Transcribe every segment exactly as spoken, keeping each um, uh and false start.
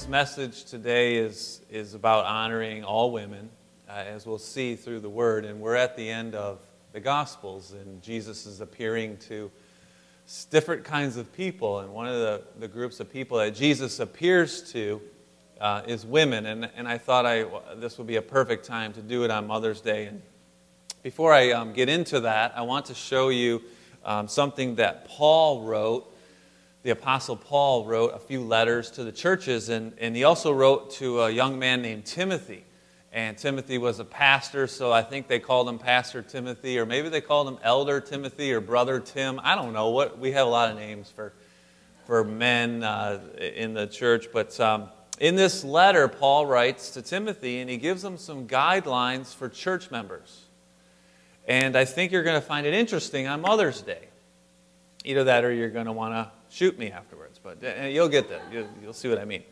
this message today is, is about honoring all women, uh, as we'll see through the Word. And we're at the end of the Gospels, and Jesus is appearing to different kinds of people. And one of the, the groups of people that Jesus appears to uh, is women. And, and I thought I this would be a perfect time to do it on Mother's Day. And before I um, get into that, I want to show you um, something that Paul wrote. The Apostle Paul wrote a few letters to the churches, and, and he also wrote to a young man named Timothy. And Timothy was a pastor, so I think they called him Pastor Timothy, or maybe they called him Elder Timothy or Brother Tim. I don't know. What we have a lot of names for for men uh, in the church. But um, in this letter, Paul writes to Timothy, and he gives him some guidelines for church members. And I think you're going to find it interesting on Mother's Day. Either that or you're going to want to shoot me afterwards, but you'll get there. You'll, you'll see what I mean.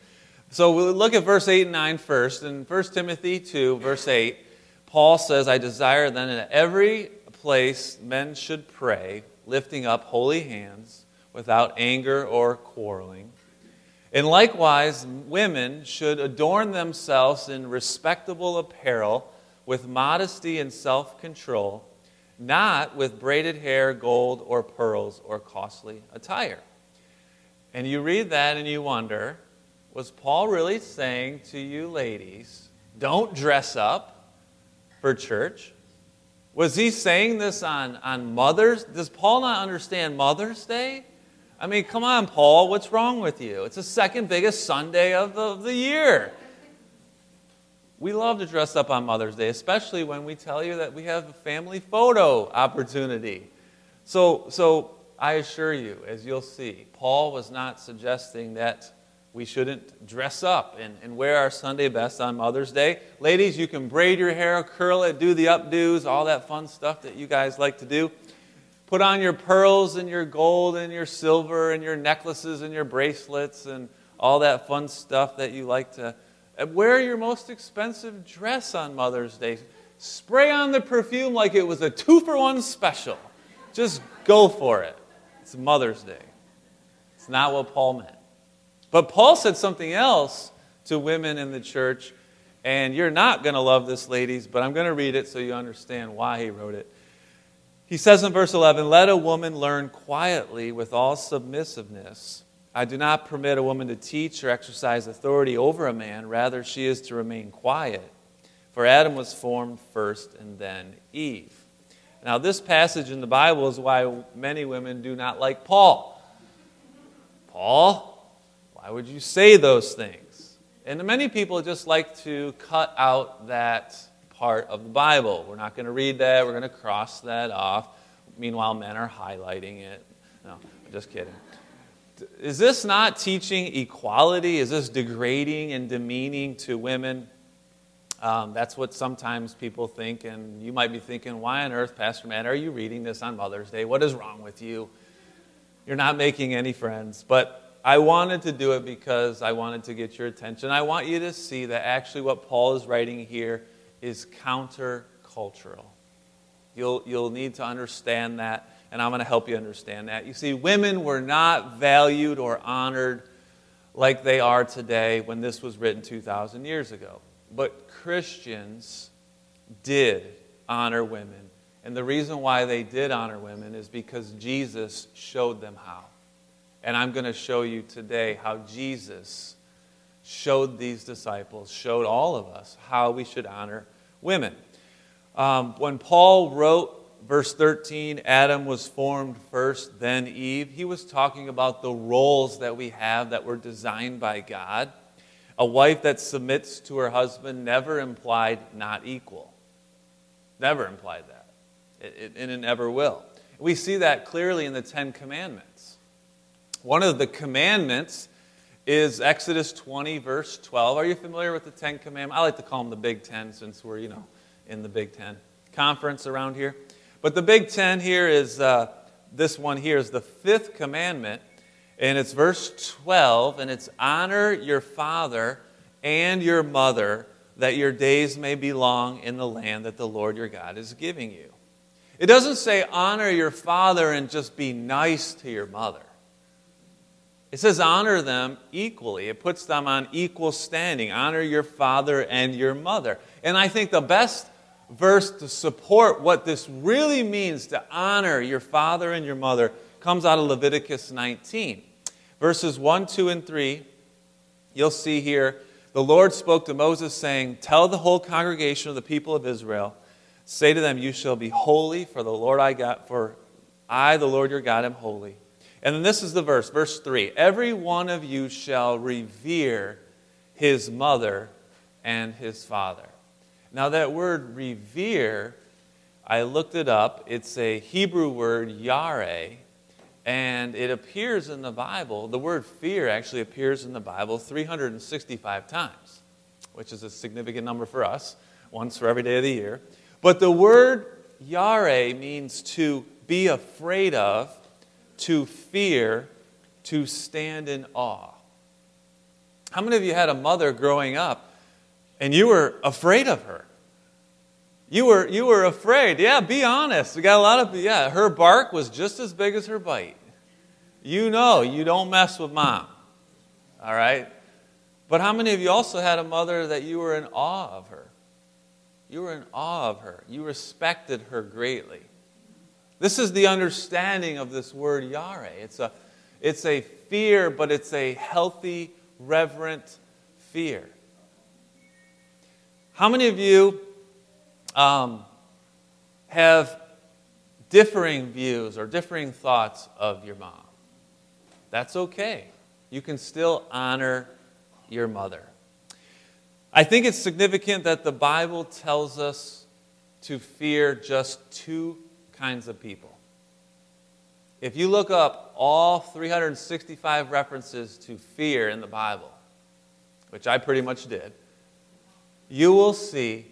So we'll look at verse eight and nine first. In First Timothy two, verse eight, Paul says, "I desire then in every place men should pray, lifting up holy hands, without anger or quarreling. And likewise, women should adorn themselves in respectable apparel, with modesty and self-control, not with braided hair, gold, or pearls, or costly attire." And you read that and you wonder, was Paul really saying to you ladies, don't dress up for church? Was he saying this on, on Mother's? Does Paul not understand Mother's Day? I mean, come on, Paul, what's wrong with you? It's the second biggest Sunday of the, of the year. We love to dress up on Mother's Day, especially when we tell you that we have a family photo opportunity. So, so... I assure you, as you'll see, Paul was not suggesting that we shouldn't dress up and, and wear our Sunday best on Mother's Day. Ladies, you can braid your hair, curl it, do the updos, all that fun stuff that you guys like to do. Put on your pearls and your gold and your silver and your necklaces and your bracelets and all that fun stuff that you like to. Wear your most expensive dress on Mother's Day. Spray on the perfume like it was a two-for-one special. Just go for it. It's Mother's Day. It's not what Paul meant. But Paul said something else to women in the church, and you're not going to love this, ladies, but I'm going to read it so you understand why he wrote it. He says in verse eleven, "Let a woman learn quietly with all submissiveness. I do not permit a woman to teach or exercise authority over a man. Rather, she is to remain quiet. For Adam was formed first and then Eve." Now, this passage in the Bible is why many women do not like Paul. Paul, why would you say those things? And many people just like to cut out that part of the Bible. We're not going to read that. We're going to cross that off. Meanwhile, men are highlighting it. No, I'm just kidding. Is this not teaching equality? Is this degrading and demeaning to women? Um, that's what sometimes people think, and you might be thinking, why on earth, Pastor Matt, are you reading this on Mother's Day? What is wrong with you? You're not making any friends. But I wanted to do it because I wanted to get your attention. I want you to see that actually what Paul is writing here is countercultural. You'll, you'll need to understand that, and I'm going to help you understand that. You see, women were not valued or honored like they are today when this was written two thousand years ago. But Christians did honor women. And the reason why they did honor women is because Jesus showed them how. And I'm going to show you today how Jesus showed these disciples, showed all of us, how we should honor women. Um, when Paul wrote verse thirteen, "Adam was formed first, then Eve," he was talking about the roles that we have that were designed by God. A wife that submits to her husband never implied not equal. Never implied that. It, it, and it never will. We see that clearly in the Ten Commandments. One of the commandments is Exodus twenty, verse twelve. Are you familiar with the Ten Commandments? I like to call them the Big Ten since we're, you know, in the Big Ten conference around here. But the Big Ten here is, uh, this one here is the fifth commandment. And it's verse twelve, and it's honor your father and your mother that your days may be long in the land that the Lord your God is giving you. It doesn't say honor your father and just be nice to your mother. It says honor them equally. It puts them on equal standing. Honor your father and your mother. And I think the best verse to support what this really means to honor your father and your mother comes out of Leviticus nineteen. Verses one, two, and three, you'll see here, the Lord spoke to Moses saying, tell the whole congregation of the people of Israel, say to them, you shall be holy, for the Lord I got, for I, the Lord your God, am holy. And then this is the verse, verse three. Every one of you shall revere his mother and his father. Now that word revere, I looked it up. It's a Hebrew word, yareh, and it appears in the Bible. The word fear actually appears in the Bible three hundred sixty-five times, which is a significant number for us, once for every day of the year. But the word yareh means to be afraid of, to fear, to stand in awe. How many of you had a mother growing up and you were afraid of her? You were you were afraid. Yeah, be honest. We got a lot of, yeah, her bark was just as big as her bite. You know you don't mess with mom. All right? But how many of you also had a mother that you were in awe of her? You were in awe of her. You respected her greatly. This is the understanding of this word yareh. It's a, it's a fear, but it's a healthy, reverent fear. How many of you um, have differing views or differing thoughts of your mom? That's okay. You can still honor your mother. I think it's significant that the Bible tells us to fear just two kinds of people. If you look up all three hundred sixty-five references to fear in the Bible, which I pretty much did, you will see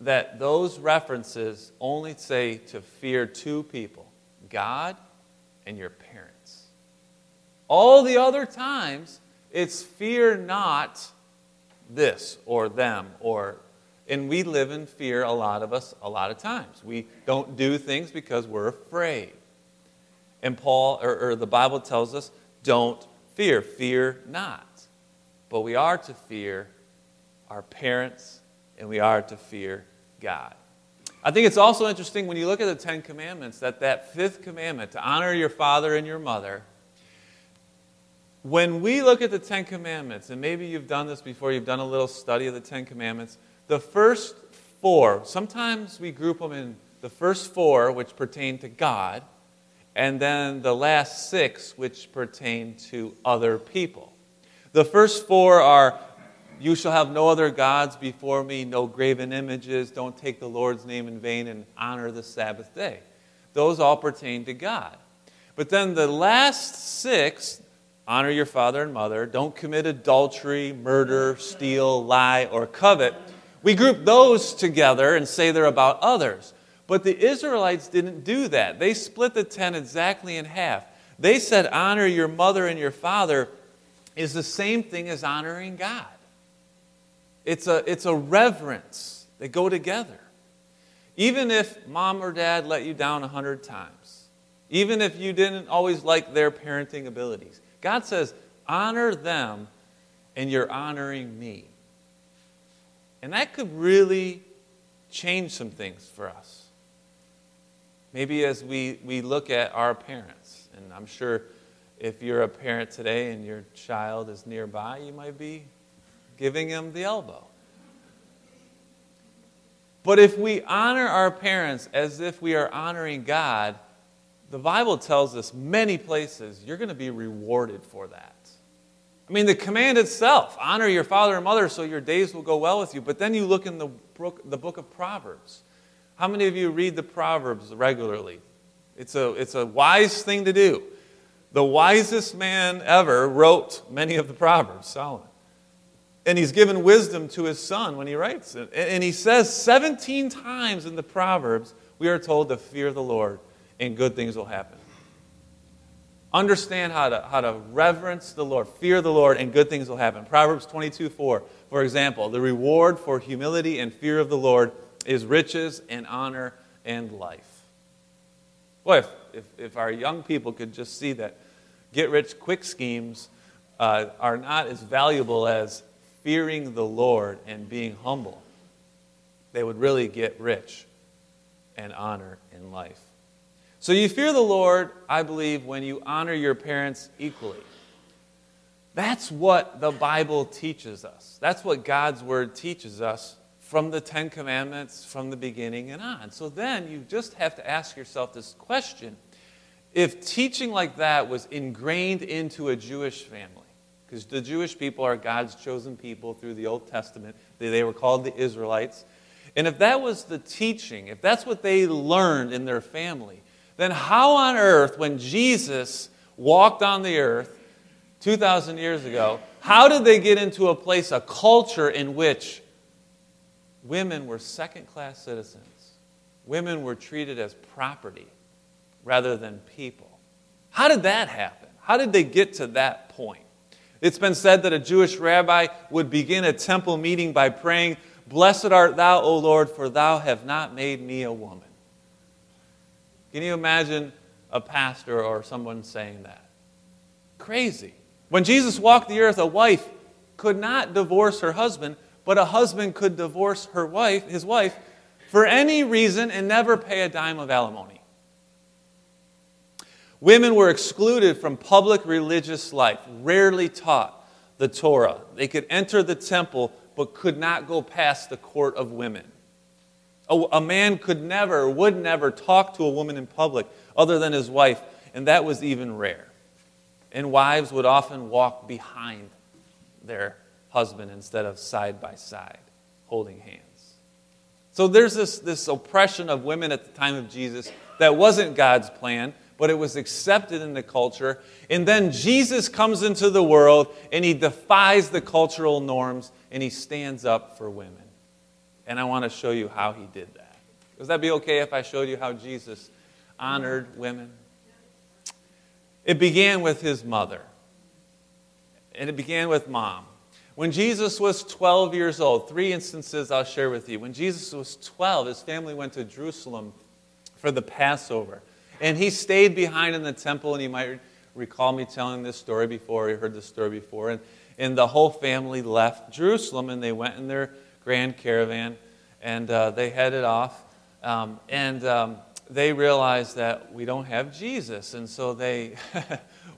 that those references only say to fear two people, God and your parents. All the other times, it's fear not this or them, or, and we live in fear, a lot of us, a lot of times. We don't do things because we're afraid. And Paul, or, or the Bible tells us, don't fear, fear not. But we are to fear our parents, and we are to fear God. I think it's also interesting when you look at the Ten Commandments that that fifth commandment, to honor your father and your mother, when we look at the Ten Commandments, and maybe you've done this before, you've done a little study of the Ten Commandments, the first four, sometimes we group them in the first four, which pertain to God, and then the last six, which pertain to other people. The first four are, you shall have no other gods before me, no graven images, don't take the Lord's name in vain, and honor the Sabbath day. Those all pertain to God. But then the last six, honor your father and mother, don't commit adultery, murder, steal, lie, or covet. We group those together and say they're about others. But the Israelites didn't do that. They split the ten exactly in half. They said honor your mother and your father is the same thing as honoring God. It's a, it's a reverence. They go together. Even if mom or dad let you down a hundred times, even if you didn't always like their parenting abilities, God says, honor them and you're honoring me. And that could really change some things for us. Maybe as we, we look at our parents, and I'm sure if you're a parent today and your child is nearby, you might be giving him the elbow. But if we honor our parents as if we are honoring God, the Bible tells us many places you're going to be rewarded for that. I mean, the command itself, honor your father and mother so your days will go well with you. But then you look in the book, the book of Proverbs. How many of you read the Proverbs regularly? It's a, it's a wise thing to do. The wisest man ever wrote many of the Proverbs, Solomon. And he's given wisdom to his son when he writes it. And he says seventeen times in the Proverbs, we are told to fear the Lord and good things will happen. Understand how to, how to reverence the Lord, fear the Lord, and good things will happen. Proverbs twenty-two four, for example, the reward for humility and fear of the Lord is riches and honor and life. Boy, if, if, if our young people could just see that get-rich-quick schemes uh, are not as valuable as fearing the Lord and being humble. They would really get rich and honor in life. So you fear the Lord, I believe, when you honor your parents equally. That's what the Bible teaches us. That's what God's Word teaches us from the Ten Commandments, from the beginning and on. So then you just have to ask yourself this question. If teaching like that was ingrained into a Jewish family, because the Jewish people are God's chosen people through the Old Testament, they were called the Israelites, and if that was the teaching, if that's what they learned in their family, then how on earth, when Jesus walked on the earth two thousand years ago, how did they get into a place, a culture in which women were second-class citizens? Women were treated as property rather than people. How did that happen? How did they get to that point? It's been said that a Jewish rabbi would begin a temple meeting by praying, "Blessed art thou, O Lord, for thou have not made me a woman." Can you imagine a pastor or someone saying that? Crazy. When Jesus walked the earth, a wife could not divorce her husband, but a husband could divorce her wife, his wife, for any reason and never pay a dime of alimony. Women were excluded from public religious life, rarely taught the Torah. They could enter the temple, but could not go past the court of women. A, a man could never, would never talk to a woman in public other than his wife, and that was even rare. And wives would often walk behind their husband instead of side by side, holding hands. So there's this, this oppression of women at the time of Jesus that wasn't God's plan, but it was accepted in the culture. And then Jesus comes into the world, and he defies the cultural norms, and he stands up for women. And I want to show you how he did that. Would that be okay if I showed you how Jesus honored women? It began with his mother. And it began with mom. When Jesus was twelve years old, three instances I'll share with you. When Jesus was twelve, his family went to Jerusalem for the Passover. And he stayed behind in the temple, and you might recall me telling this story before, you heard this story before, and, and the whole family left Jerusalem, and they went in their grand caravan, and uh, they headed off, um, and um, they realized that we don't have Jesus, and so they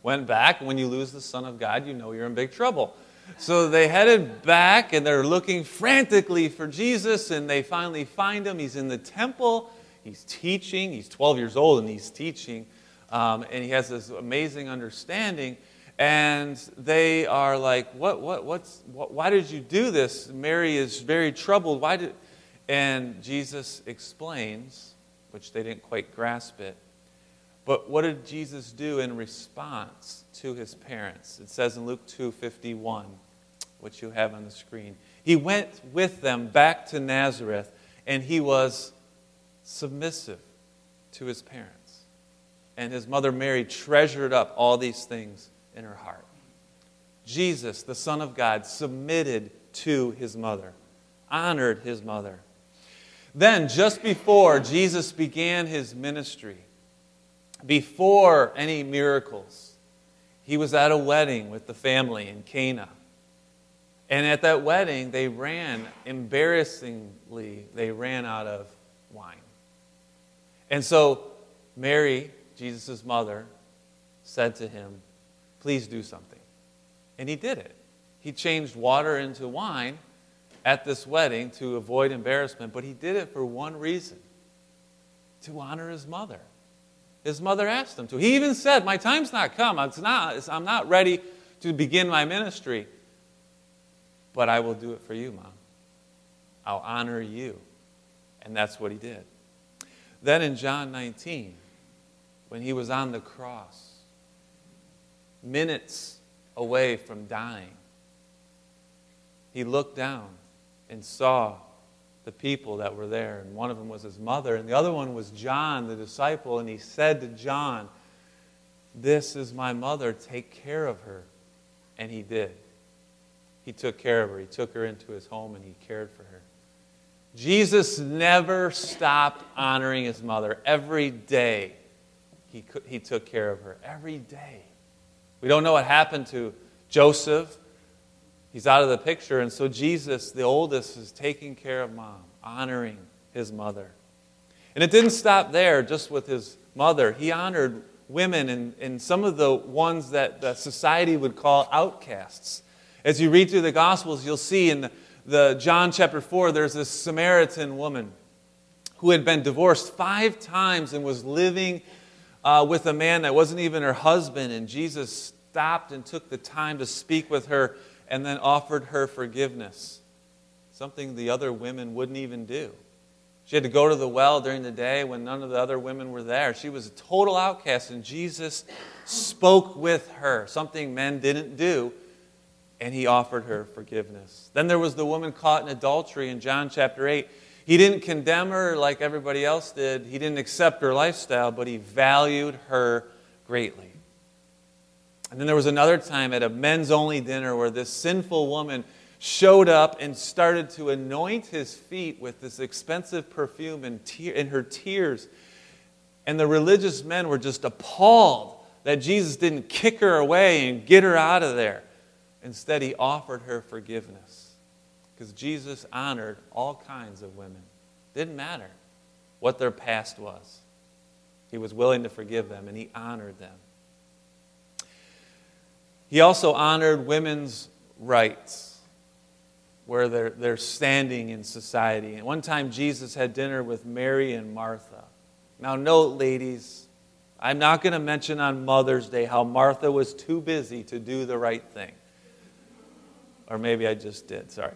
went back. When you lose the Son of God, you know you're in big trouble. So they headed back, and they're looking frantically for Jesus, and they finally find him. He's in the temple. He's teaching. He's twelve years old, and he's teaching. Um, and he has this amazing understanding. And they are like, "What? What? What's? What, why did you do this?" Mary is very troubled. Why did? And Jesus explains, which they didn't quite grasp it. But what did Jesus do in response to his parents? It says in Luke two fifty-one, which you have on the screen. He went with them back to Nazareth, and he was submissive to his parents. And his mother Mary treasured up all these things in her heart. Jesus, the Son of God, submitted to his mother, honored his mother. Then, just before Jesus began his ministry, before any miracles, he was at a wedding with the family in Cana. And at that wedding, they ran, embarrassingly, they ran out of wine. And so Mary, Jesus' mother, said to him, "Please do something." And he did it. He changed water into wine at this wedding to avoid embarrassment, but he did it for one reason: to honor his mother. His mother asked him to. He even said, "My time's not come. It's not, it's, I'm not ready to begin my ministry, but I will do it for you, Mom. I'll honor you." And that's what he did. Then in John nineteen, when he was on the cross, minutes away from dying, he looked down and saw the people that were there. And one of them was his mother, and the other one was John, the disciple. And he said to John, "This is my mother. Take care of her." And he did. He took care of her. He took her into his home, and he cared for her. Jesus never stopped honoring his mother. Every day, he, he took care of her. Every day. We don't know what happened to Joseph. He's out of the picture. And so Jesus, the oldest, is taking care of mom, honoring his mother. And it didn't stop there just with his mother. He honored women and, and some of the ones that the society would call outcasts. As you read through the Gospels, you'll see in the, the John chapter four, there's this Samaritan woman who had been divorced five times and was living uh, with a man that wasn't even her husband. And Jesus stopped and took the time to speak with her and then offered her forgiveness, something the other women wouldn't even do. She had to go to the well during the day when none of the other women were there. She was a total outcast, and Jesus spoke with her, something men didn't do, and he offered her forgiveness. Then there was the woman caught in adultery in John chapter eight. He didn't condemn her like everybody else did. He didn't accept her lifestyle, but he valued her greatly. And then there was another time at a men's-only dinner where this sinful woman showed up and started to anoint his feet with this expensive perfume and, te- and her tears. And the religious men were just appalled that Jesus didn't kick her away and get her out of there. Instead, he offered her forgiveness because Jesus honored all kinds of women. Didn't matter what their past was. He was willing to forgive them, and he honored them. He also honored women's rights, where they're, they're standing in society. And one time Jesus had dinner with Mary and Martha. Now note, ladies, I'm not going to mention on Mother's Day how Martha was too busy to do the right thing. Or maybe I just did, sorry.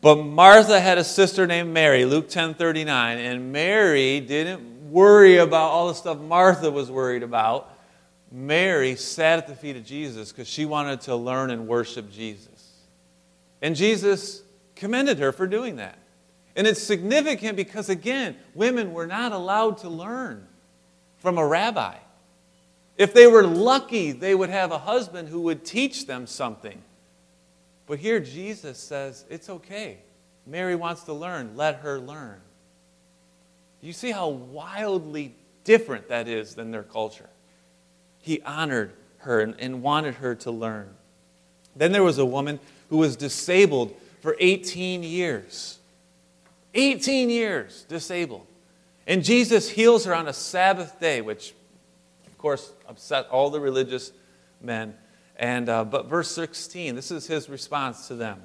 But Martha had a sister named Mary, Luke ten thirty-nine, and Mary didn't worry about all the stuff Martha was worried about. Mary sat at the feet of Jesus because she wanted to learn and worship Jesus. And Jesus commended her for doing that. And it's significant because, again, women were not allowed to learn from a rabbi. If they were lucky, they would have a husband who would teach them something. But here Jesus says, it's okay. Mary wants to learn. Let her learn. You see how wildly different that is than their culture. He honored her and wanted her to learn. Then there was a woman who was disabled for eighteen years. eighteen years disabled. And Jesus heals her on a Sabbath day, which, of course, upset all the religious men. And uh, but verse sixteen, this is his response to them.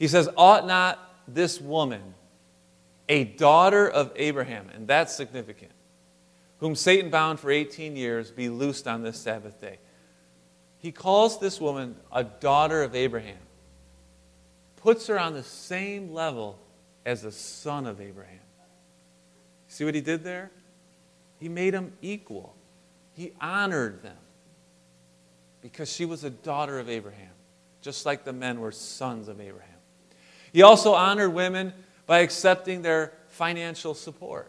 He says, "Ought not this woman, a daughter of Abraham," and that's significant, "whom Satan bound for eighteen years, be loosed on this Sabbath day?" He calls this woman a daughter of Abraham, puts her on the same level as the son of Abraham. See what he did there? He made them equal. He honored them because she was a daughter of Abraham, just like the men were sons of Abraham. He also honored women by accepting their financial support.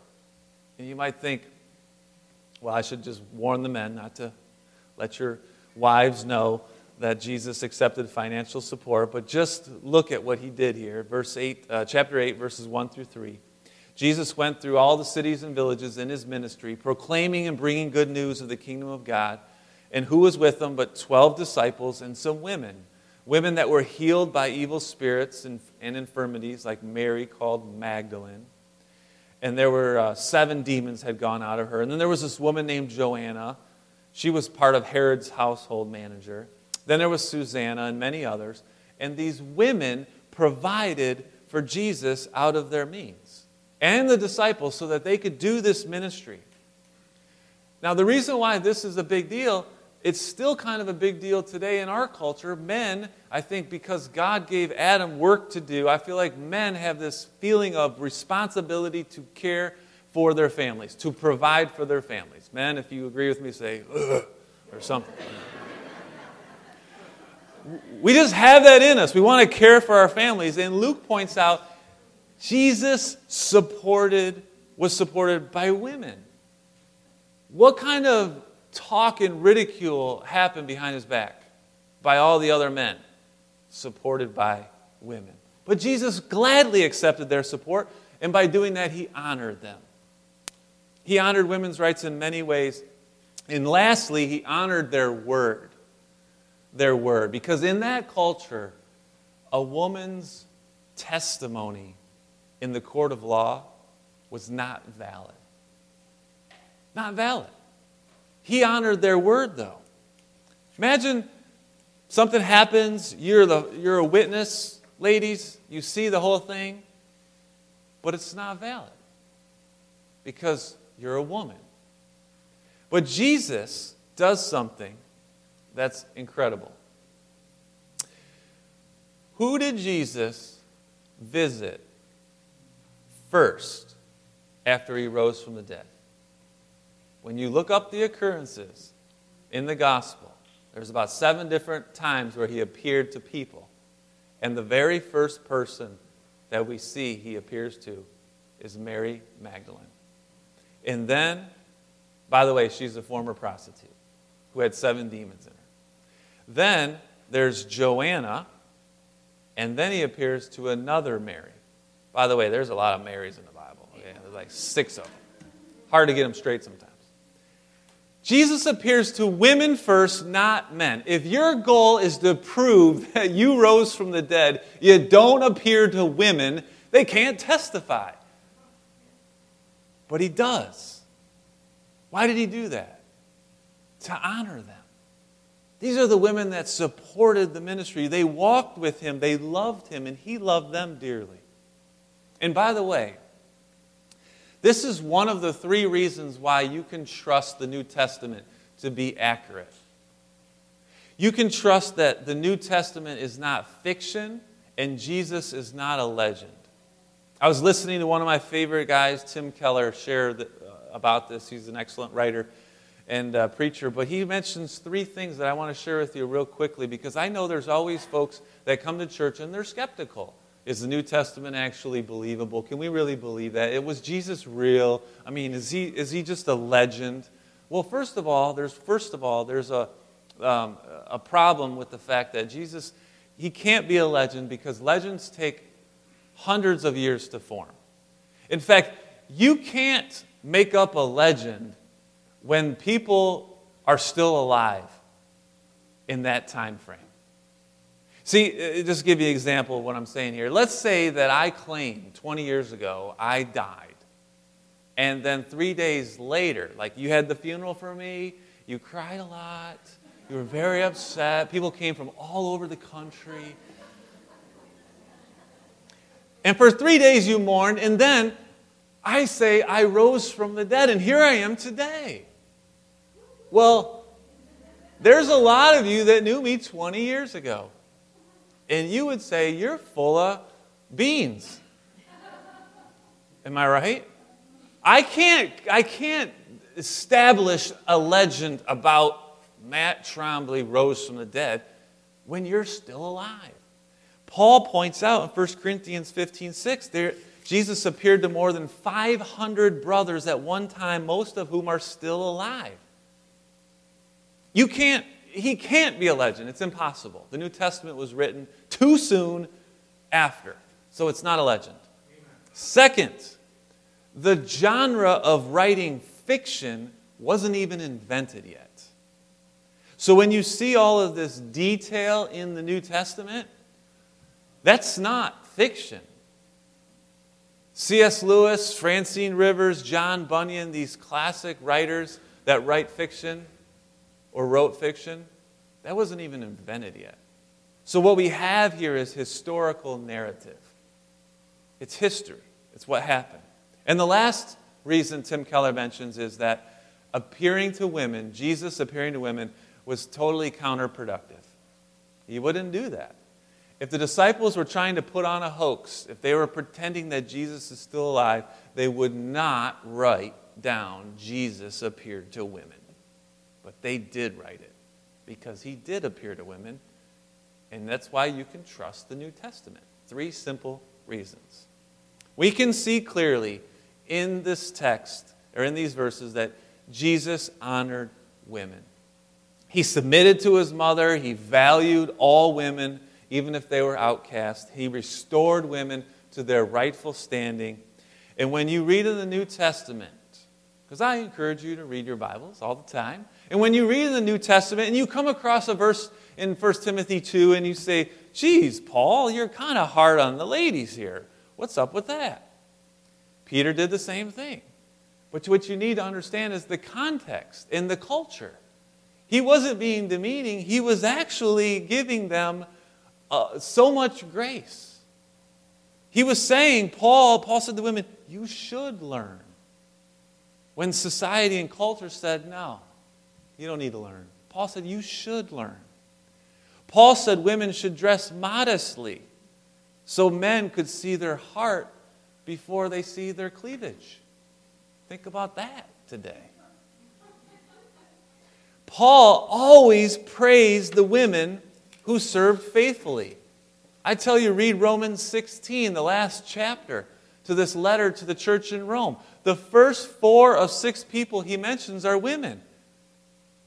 And you might think, well, I should just warn the men not to let your wives know that Jesus accepted financial support, but just look at what he did here. Verse eight, uh, chapter eight, verses one through three. Jesus went through all the cities and villages in his ministry, proclaiming and bringing good news of the kingdom of God. And who was with them but twelve disciples and some women, women that were healed by evil spirits and, and infirmities, like Mary called Magdalene. And there were uh, seven demons had gone out of her. And then there was this woman named Joanna. She was part of Herod's household manager. Then there was Susanna and many others. And these women provided for Jesus out of their means and the disciples so that they could do this ministry. Now, the reason why this is a big deal, it's still kind of a big deal today in our culture. Men, I think because God gave Adam work to do, I feel like men have this feeling of responsibility to care for their families, to provide for their families. Men, if you agree with me, say, ugh, or something. We just have that in us. We want to care for our families. And Luke points out, Jesus supported, was supported by women. What kind of talk and ridicule happened behind his back by all the other men? Supported by women. But Jesus gladly accepted their support, and by doing that, he honored them. He honored women's rights in many ways. And lastly, he honored their word. Their word. Because in that culture, a woman's testimony in the court of law was not valid. Not valid. He honored their word, though. Imagine something happens, you're, the, you're a witness, ladies, you see the whole thing, but it's not valid because you're a woman. But Jesus does something that's incredible. Who did Jesus visit first after he rose from the dead? When you look up the occurrences in the gospel, there's about seven different times where he appeared to people. And the very first person that we see he appears to is Mary Magdalene. And then, by the way, she's a former prostitute who had seven demons in her. Then there's Joanna. And then he appears to another Mary. By the way, there's a lot of Marys in the Bible. Okay? There's like six of them. Hard to get them straight sometimes. Jesus appears to women first, not men. If your goal is to prove that you rose from the dead, you don't appear to women. They can't testify. But he does. Why did he do that? To honor them. These are the women that supported the ministry. They walked with him. They loved him, and he loved them dearly. And by the way, this is one of the three reasons why you can trust the New Testament to be accurate. You can trust that the New Testament is not fiction, and Jesus is not a legend. I was listening to one of my favorite guys, Tim Keller, share the, uh, about this. He's an excellent writer and uh, preacher, but he mentions three things that I want to share with you real quickly, because I know there's always folks that come to church and they're skeptical. Is the New Testament actually believable? Can we really believe that? It was Jesus real? I mean, is he is he just a legend? Well, first of all, there's first of all there's a um, a problem with the fact that Jesus, he can't be a legend, because legends take hundreds of years to form. In fact, you can't make up a legend when people are still alive in that time frame. See, just give you an example of what I'm saying here. Let's say that I claim twenty years ago I died, and then three days later, like you had the funeral for me, you cried a lot, you were very upset, people came from all over the country. And for three days you mourned, and then I say I rose from the dead, and here I am today. Well, there's a lot of you that knew me twenty years ago. And you would say, you're full of beans. Am I right? I can't, I can't establish a legend about Matt Trombley rose from the dead when you're still alive. Paul points out in First Corinthians fifteen six, there, Jesus appeared to more than five hundred brothers at one time, most of whom are still alive. You can't, he can't be a legend. It's impossible. The New Testament was written too soon after. So it's not a legend. Amen. Second, the genre of writing fiction wasn't even invented yet. So when you see all of this detail in the New Testament, that's not fiction. C S. Lewis, Francine Rivers, John Bunyan, these classic writers that write fiction, or wrote fiction, that wasn't even invented yet. So what we have here is historical narrative. It's history. It's what happened. And the last reason Tim Keller mentions is that appearing to women, Jesus appearing to women, was totally counterproductive. He wouldn't do that. If the disciples were trying to put on a hoax, if they were pretending that Jesus is still alive, they would not write down Jesus appeared to women. But they did write it, because he did appear to women, and that's why you can trust the New Testament. Three simple reasons. We can see clearly in this text, or in these verses, that Jesus honored women. He submitted to his mother. He valued all women, even if they were outcasts. He restored women to their rightful standing. And when you read in the New Testament Because I encourage you to read your Bibles all the time. And when you read in the New Testament and you come across a verse in First Timothy two and you say, geez, Paul, you're kind of hard on the ladies here. What's up with that? Peter did the same thing. But what you need to understand is the context and the culture. He wasn't being demeaning. He was actually giving them uh, so much grace. He was saying, Paul, Paul said to women, you should learn. When society and culture said, no, you don't need to learn. Paul said, you should learn. Paul said women should dress modestly so men could see their heart before they see their cleavage. Think about that today. Paul always praised the women who served faithfully. I tell you, read Romans sixteen, the last chapter, to this letter to the church in Rome. The first four of six people he mentions are women.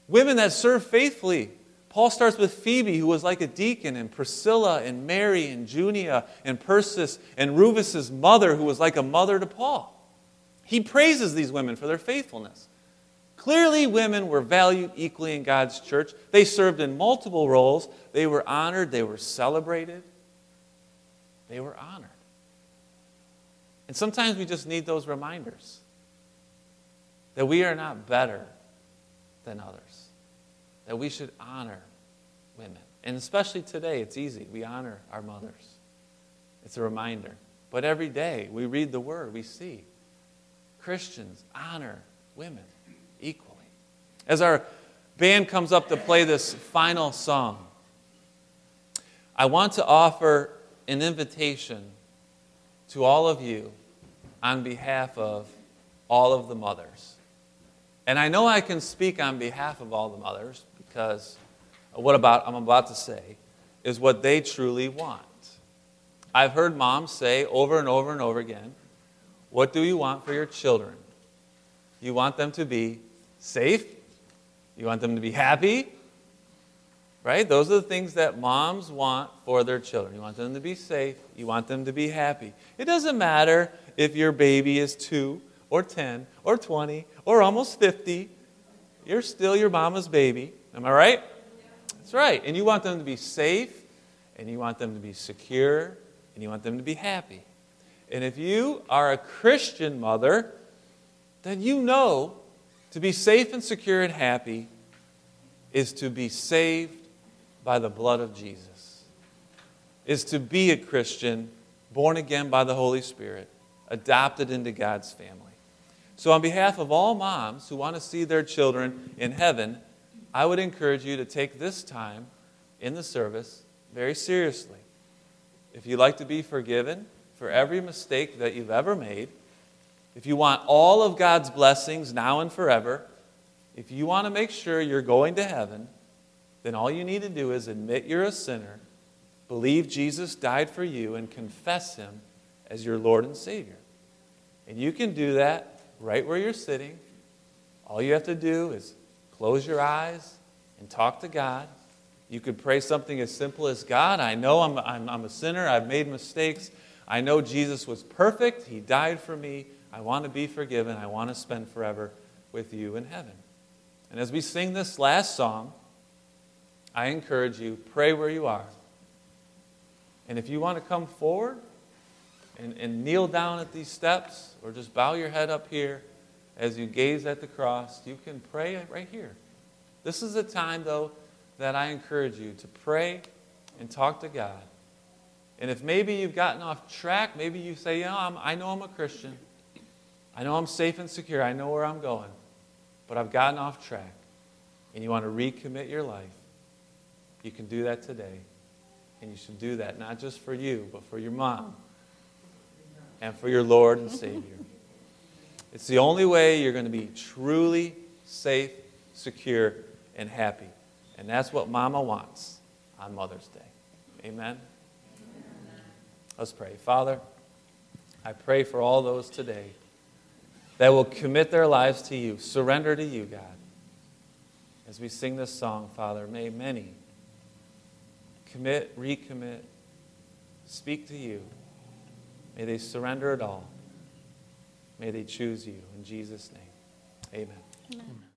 Women that serve faithfully. Paul starts with Phoebe, who was like a deacon, and Priscilla, and Mary, and Junia, and Persis, and Rufus's mother, who was like a mother to Paul. He praises these women for their faithfulness. Clearly, women were valued equally in God's church. They served in multiple roles. They were honored. They were celebrated. They were honored. And sometimes we just need those reminders that we are not better than others. That we should honor women. And especially today, it's easy. We honor our mothers. It's a reminder. But every day, we read the Word, we see Christians honor women equally. As our band comes up to play this final song, I want to offer an invitation to all of you on behalf of all of the mothers. And I know I can speak on behalf of all the mothers because what about I'm about to say is what they truly want. I've heard moms say over and over and over again, what do you want for your children? You want them to be safe. You want them to be happy. Right? Those are the things that moms want for their children. You want them to be safe. You want them to be happy. It doesn't matter if your baby is two or ten or twenty or almost fifty, you're still your mama's baby. Am I right? That's right. And you want them to be safe, and you want them to be secure, and you want them to be happy. And if you are a Christian mother, then you know to be safe and secure and happy is to be saved by the blood of Jesus, is to be a Christian, born again by the Holy Spirit, adopted into God's family. So on behalf of all moms who want to see their children in heaven, I would encourage you to take this time in the service very seriously. If you'd like to be forgiven for every mistake that you've ever made, if you want all of God's blessings now and forever, if you want to make sure you're going to heaven, then all you need to do is admit you're a sinner, believe Jesus died for you, and confess Him as your Lord and Savior. And you can do that right where you're sitting. All you have to do is close your eyes and talk to God. You could pray something as simple as, God, I know I'm, I'm, I'm a sinner. I've made mistakes. I know Jesus was perfect. He died for me. I want to be forgiven. I want to spend forever with you in heaven. And as we sing this last song, I encourage you, pray where you are. And if you want to come forward, And, and kneel down at these steps or just bow your head up here as you gaze at the cross. You can pray right here. This is a time, though, that I encourage you to pray and talk to God. And if maybe you've gotten off track, maybe you say, you know, I'm, I know I'm a Christian. I know I'm safe and secure. I know where I'm going. But I've gotten off track. And you want to recommit your life. You can do that today. And you should do that not just for you, but for your mom. And for your Lord and Savior. It's the only way you're going to be truly safe, secure, and happy. And that's what Mama wants on Mother's Day. Amen? Amen. Let's pray. Father, I pray for all those today that will commit their lives to you, surrender to you, God. As we sing this song, Father, may many commit, recommit, speak to you. May they surrender it all. May they choose you. In Jesus' name, Amen. Amen.